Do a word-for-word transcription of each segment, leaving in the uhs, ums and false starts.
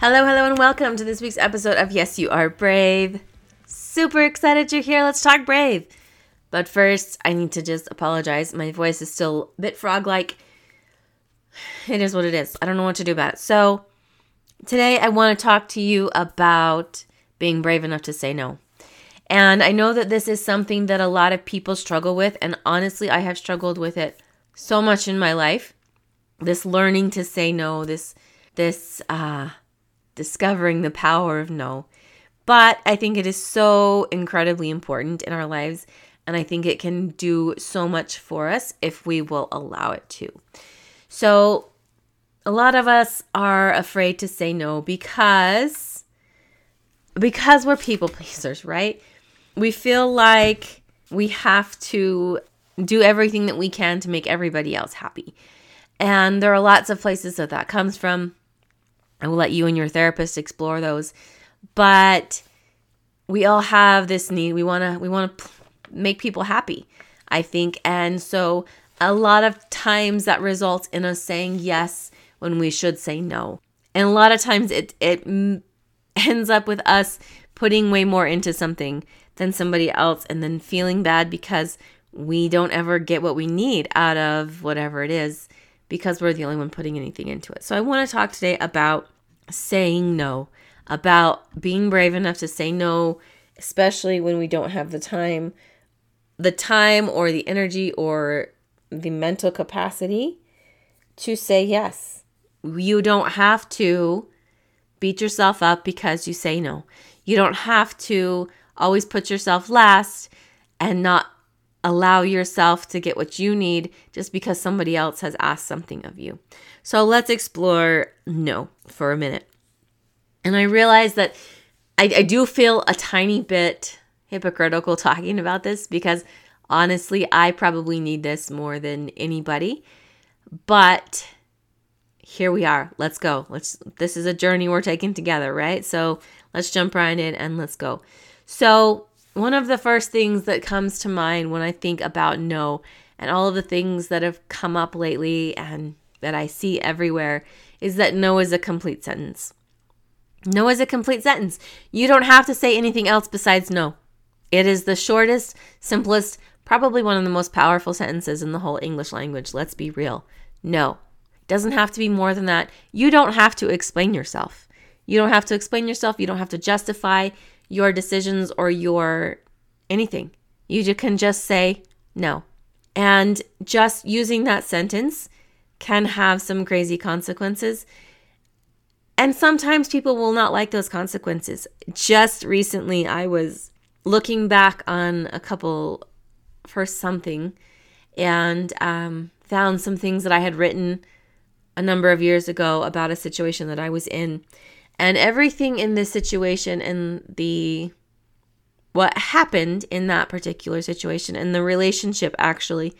Hello, hello, and welcome to this week's episode of Yes, You Are Brave. Super excited you're here. Let's talk brave. But first, I need to just apologize. My voice is still a bit frog-like. It is what it is. I don't know what to do about it. So today I want to talk to you about being brave enough to say no. And I know that this is something that a lot of people struggle with. And honestly, I have struggled with it so much in my life. This learning to say no, this, this, uh, discovering the power of no. But I think it is so incredibly important in our lives, and I think it can do so much for us if we will allow it to. So a lot of us are afraid to say no because, because we're people pleasers, right? We feel like we have to do everything that we can to make everybody else happy. And there are lots of places that that comes from. I will let you and your therapist explore those, but we all have this need. We wanna we wanna make people happy, I think, and so a lot of times that results in us saying yes when we should say no, and a lot of times it it ends up with us putting way more into something than somebody else, and then feeling bad because we don't ever get what we need out of whatever it is because we're the only one putting anything into it. So I want to talk today about saying no, about being brave enough to say no, especially when we don't have the time, the time or the energy or the mental capacity to say yes. You don't have to beat yourself up because you say no. You don't have to always put yourself last and not allow yourself to get what you need just because somebody else has asked something of you. So let's explore no for a minute. And I realize that I, I do feel a tiny bit hypocritical talking about this because honestly, I probably need this more than anybody. But here we are. Let's go. Let's. This is a journey we're taking together, right? So let's jump right in and let's go. So one of the first things that comes to mind when I think about no and all of the things that have come up lately and that I see everywhere is that no is a complete sentence. No is a complete sentence. You don't have to say anything else besides no. It is the shortest, simplest, probably one of the most powerful sentences in the whole English language. Let's be real. No. Doesn't have to be more than that. You don't have to explain yourself. You don't have to explain yourself. You don't have to justify your decisions or your anything. You can just say no. And just using that sentence can have some crazy consequences. And sometimes people will not like those consequences. Just recently, I was looking back on a couple for something and um, found some things that I had written a number of years ago about a situation that I was in. And everything in this situation and the what happened in that particular situation and the relationship actually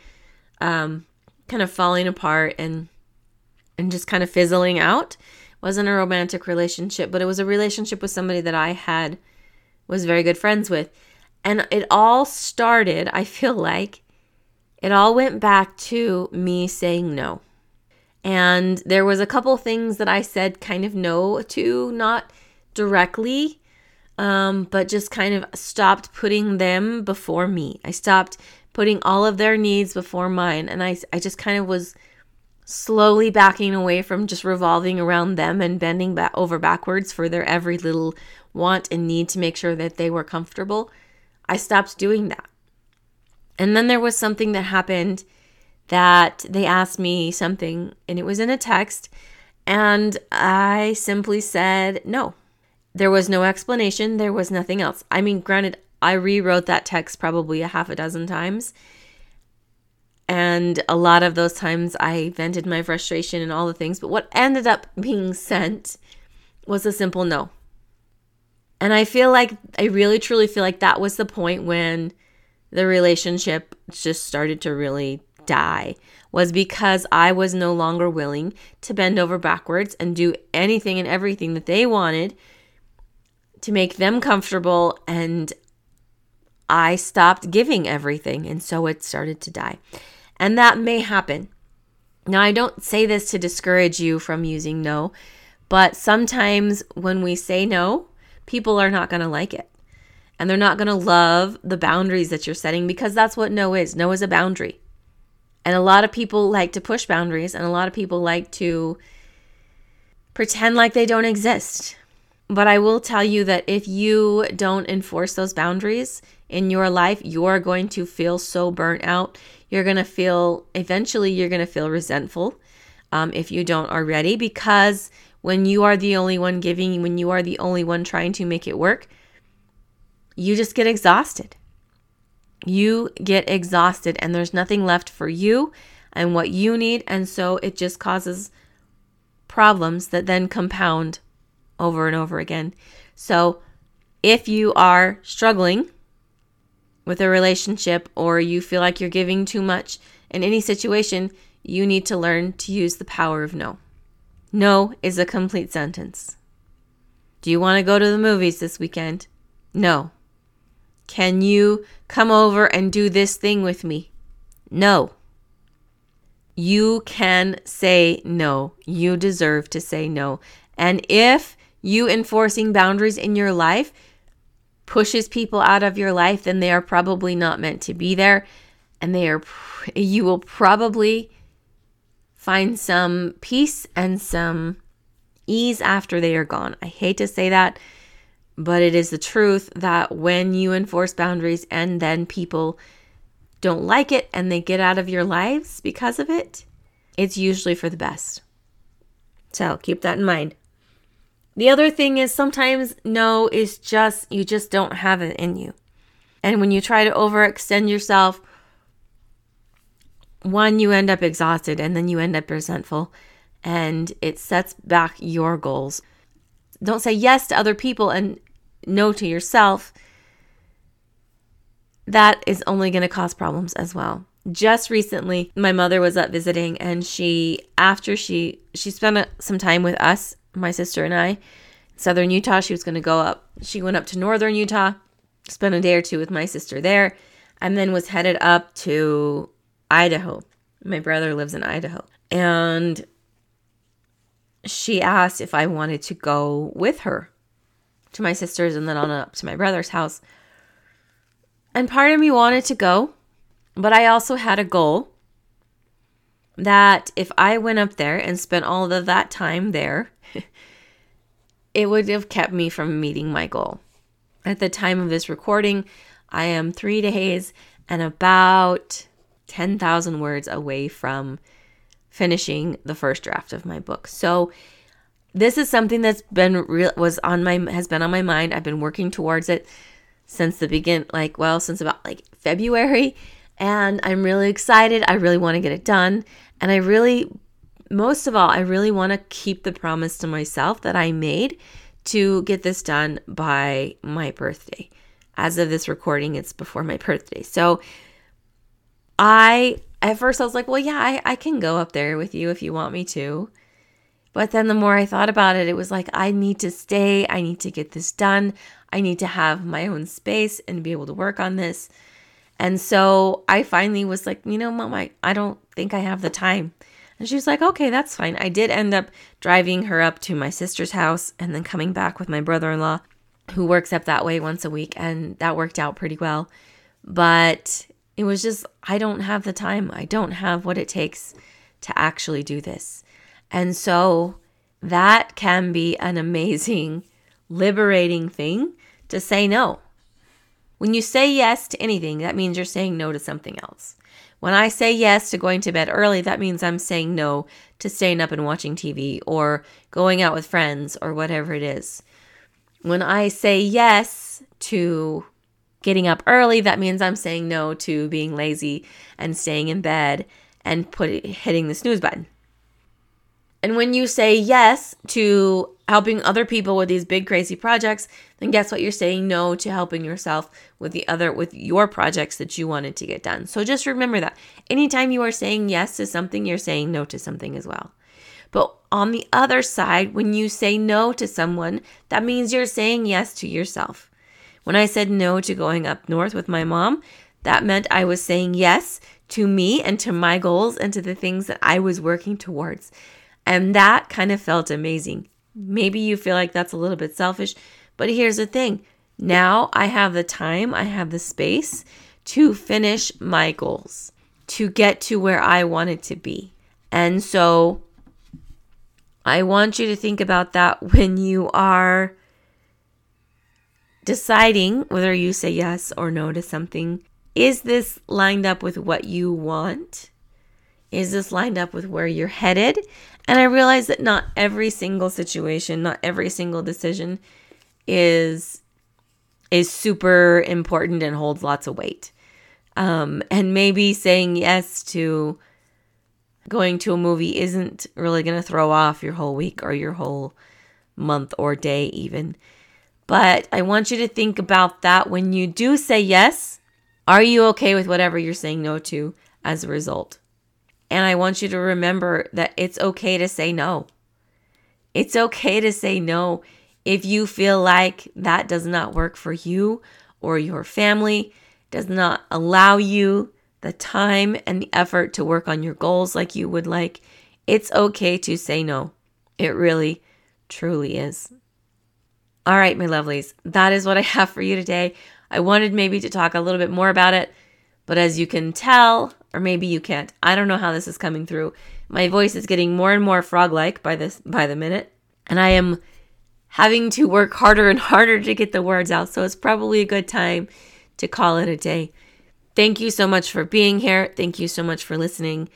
um, kind of falling apart and and just kind of fizzling out wasn't a romantic relationship, but it was a relationship with somebody that I had was very good friends with. And it all started, I feel like, it all went back to me saying no. And there was a couple things that I said kind of no to, not directly, um, but just kind of stopped putting them before me. I stopped putting all of their needs before mine. And I, I just kind of was slowly backing away from just revolving around them and bending back over backwards for their every little want and need to make sure that they were comfortable. I stopped doing that. And then there was something that happened that they asked me something, and it was in a text, and I simply said no. There was no explanation. There was nothing else. I mean, granted, I rewrote that text probably a half a dozen times, and a lot of those times I vented my frustration and all the things, but what ended up being sent was a simple no. And I feel like, I really truly feel like that was the point when the relationship just started to really die, was because I was no longer willing to bend over backwards and do anything and everything that they wanted to make them comfortable, and I stopped giving everything, and so it started to die. And that may happen. Now, I don't say this to discourage you from using no, but sometimes when we say no, people are not going to like it, and they're not going to love the boundaries that you're setting, because that's what no is. No is a boundary. And a lot of people like to push boundaries, and a lot of people like to pretend like they don't exist. But I will tell you that if you don't enforce those boundaries in your life, you're going to feel so burnt out. You're going to feel, eventually you're going to feel resentful um, if you don't already, because when you are the only one giving, when you are the only one trying to make it work, you just get exhausted. You get exhausted, and there's nothing left for you and what you need. And so it just causes problems that then compound over and over again. So if you are struggling with a relationship, or you feel like you're giving too much in any situation, you need to learn to use the power of no. No is a complete sentence. Do you want to go to the movies this weekend? No. Can you come over and do this thing with me? No. You can say no. You deserve to say no. And if you enforcing boundaries in your life pushes people out of your life, then they are probably not meant to be there. And they are. You will probably find some peace and some ease after they are gone. I hate to say that, but it is the truth that when you enforce boundaries and then people don't like it and they get out of your lives because of it, it's usually for the best. So keep that in mind. The other thing is, sometimes no is just, you just don't have it in you. And when you try to overextend yourself, one, you end up exhausted, and then you end up resentful, and it sets back your goals. Don't say yes to other people and no to yourself. That is only going to cause problems as well. Just recently, my mother was up visiting, and she, after she, she spent a, some time with us, my sister and I, Southern Utah. She was going to go up. She went up to Northern Utah, spent a day or two with my sister there, and then was headed up to Idaho. My brother lives in Idaho. And she asked if I wanted to go with her to my sister's and then on up to my brother's house. And part of me wanted to go, but I also had a goal that if I went up there and spent all of that time there, it would have kept me from meeting my goal. At the time of this recording, I am three days and about ten thousand words away from finishing the first draft of my book. So this is something that's been real, was on my, has been on my mind. I've been working towards it since the begin, like, well, since about like February, and I'm really excited. I really want to get it done. And I really, most of all, I really want to keep the promise to myself that I made to get this done by my birthday. As of this recording, it's before my birthday. So I, at first I was like, well, yeah, I, I can go up there with you if you want me to. But then the more I thought about it, it was like, I need to stay. I need to get this done. I need to have my own space and be able to work on this. And so I finally was like, you know, Mom, I, I don't think I have the time. And she was like, okay, that's fine. I did end up driving her up to my sister's house and then coming back with my brother-in-law, who works up that way once a week. And that worked out pretty well. But it was just, I don't have the time. I don't have what it takes to actually do this. And so that can be an amazing, liberating thing to say no. When you say yes to anything, that means you're saying no to something else. When I say yes to going to bed early, that means I'm saying no to staying up and watching T V or going out with friends or whatever it is. When I say yes to getting up early, that means I'm saying no to being lazy and staying in bed and put hitting the snooze button. And when you say yes to helping other people with these big crazy projects, then guess what? You're saying no to helping yourself with the other with your projects that you wanted to get done. So just remember that. Anytime you are saying yes to something, you're saying no to something as well. But on the other side, when you say no to someone, that means you're saying yes to yourself. When I said no to going up north with my mom, that meant I was saying yes to me and to my goals and to the things that I was working towards. And that kind of felt amazing. Maybe you feel like that's a little bit selfish, but here's the thing. Now I have the time, I have the space to finish my goals, to get to where I wanted to be. And so I want you to think about that when you are deciding whether you say yes or no to something. Is this lined up with what you want? Is this lined up with where you're headed? And I realize that not every single situation, not every single decision is is super important and holds lots of weight. Um, and maybe saying yes to going to a movie isn't really going to throw off your whole week or your whole month or day even. But I want you to think about that when you do say yes. Are you okay with whatever you're saying no to as a result? And I want you to remember that it's okay to say no. It's okay to say no if you feel like that does not work for you or your family, does not allow you the time and the effort to work on your goals like you would like. It's okay to say no. It really, truly is. All right, my lovelies, that is what I have for you today. I wanted maybe to talk a little bit more about it, but as you can tell, or maybe you can't, I don't know how this is coming through. My voice is getting more and more frog-like by this by the minute, and I am having to work harder and harder to get the words out, so it's probably a good time to call it a day. Thank you so much for being here. Thank you so much for listening.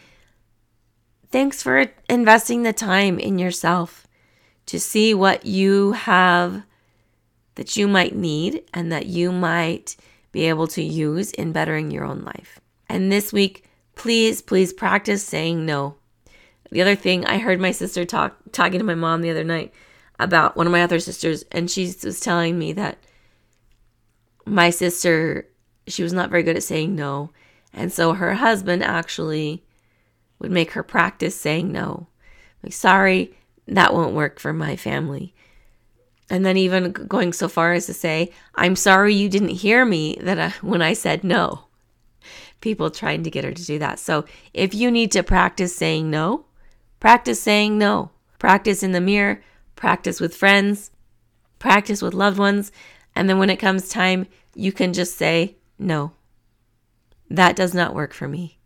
Thanks for investing the time in yourself to see what you have that you might need and that you might be able to use in bettering your own life. And this week, please, please practice saying no. The other thing, I heard my sister talk talking to my mom the other night about one of my other sisters, and she was telling me that my sister, she was not very good at saying no, and so her husband actually would make her practice saying no. Like, sorry, that won't work for my family. And then even going so far as to say, I'm sorry you didn't hear me that I, when I said no. People trying to get her to do that. So if you need to practice saying no, practice saying no. Practice in the mirror, practice with friends, practice with loved ones. And then when it comes time, you can just say, no, that does not work for me.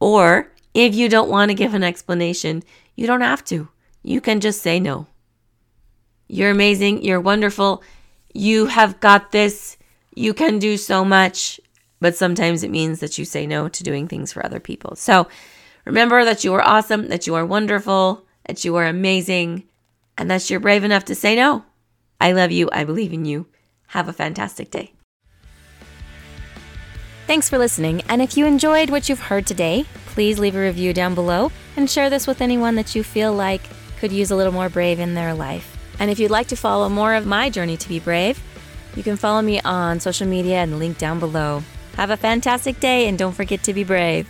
Or if you don't want to give an explanation, you don't have to. You can just say no. You're amazing. You're wonderful. You have got this. You can do so much. But sometimes it means that you say no to doing things for other people. So remember that you are awesome, that you are wonderful, that you are amazing, and that you're brave enough to say no. I love you. I believe in you. Have a fantastic day. Thanks for listening. And if you enjoyed what you've heard today, please leave a review down below and share this with anyone that you feel like could use a little more brave in their life. And if you'd like to follow more of my journey to be brave, you can follow me on social media and link down below. Have a fantastic day, and don't forget to be brave.